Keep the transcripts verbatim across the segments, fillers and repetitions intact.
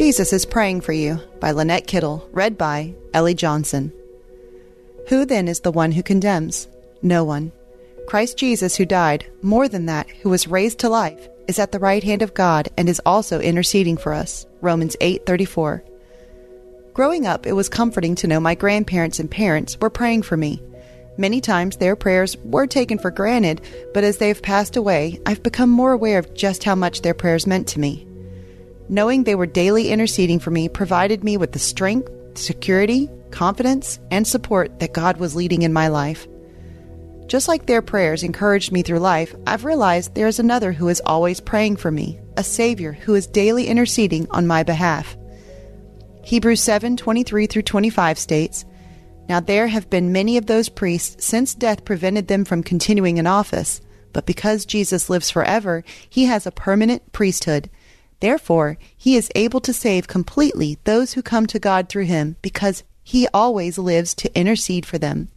Jesus is Praying for You by Lynette Kittle, read by Ellie Johnson. Who then is the one who condemns? No one. Christ Jesus, who died, more than that, who was raised to life, is at the right hand of God and is also interceding for us. Romans eight thirty-four. Growing up, it was comforting to know my grandparents and parents were praying for me. Many times their prayers were taken for granted, but as they have passed away, I've become more aware of just how much their prayers meant to me. Knowing they were daily interceding for me provided me with the strength, security, confidence, and support that God was leading in my life. Just like their prayers encouraged me through life, I've realized there is another who is always praying for me, a Savior who is daily interceding on my behalf. Hebrews seven twenty-three through twenty-five states, "Now there have been many of those priests since death prevented them from continuing in office, but because Jesus lives forever, he has a permanent priesthood. Therefore, he is able to save completely those who come to God through him, because he always lives to intercede for them."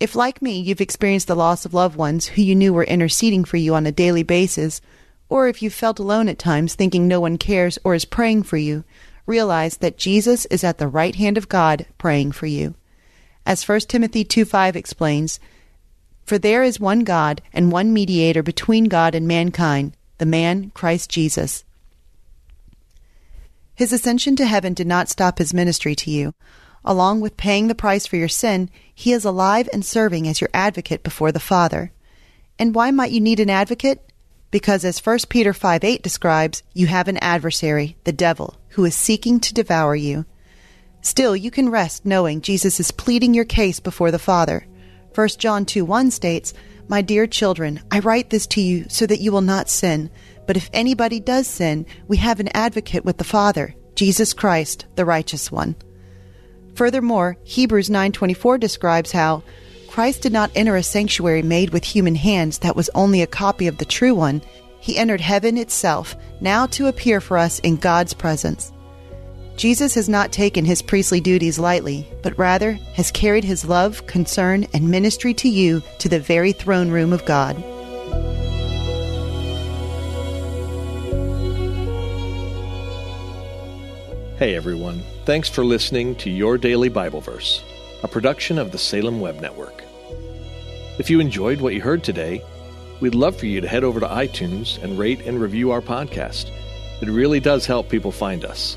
If, like me, you've experienced the loss of loved ones who you knew were interceding for you on a daily basis, or if you felt alone at times thinking no one cares or is praying for you, realize that Jesus is at the right hand of God praying for you. As First Timothy two five explains, "For there is one God and one mediator between God and mankind, the man Christ Jesus." His ascension to heaven did not stop his ministry to you. Along with paying the price for your sin, he is alive and serving as your advocate before the Father. And why might you need an advocate? Because as First Peter five eight describes, you have an adversary, the devil, who is seeking to devour you. Still, you can rest knowing Jesus is pleading your case before the Father. First John two one states, "My dear children, I write this to you so that you will not sin. But if anybody does sin, we have an advocate with the Father, Jesus Christ, the righteous one." Furthermore, Hebrews nine twenty-four describes how Christ did not enter a sanctuary made with human hands that was only a copy of the true one. He entered heaven itself, now to appear for us in God's presence. Jesus has not taken his priestly duties lightly, but rather has carried his love, concern, and ministry to you to the very throne room of God. Hey everyone, thanks for listening to Your Daily Bible Verse, a production of the Salem Web Network. If you enjoyed what you heard today, we'd love for you to head over to iTunes and rate and review our podcast. It really does help people find us.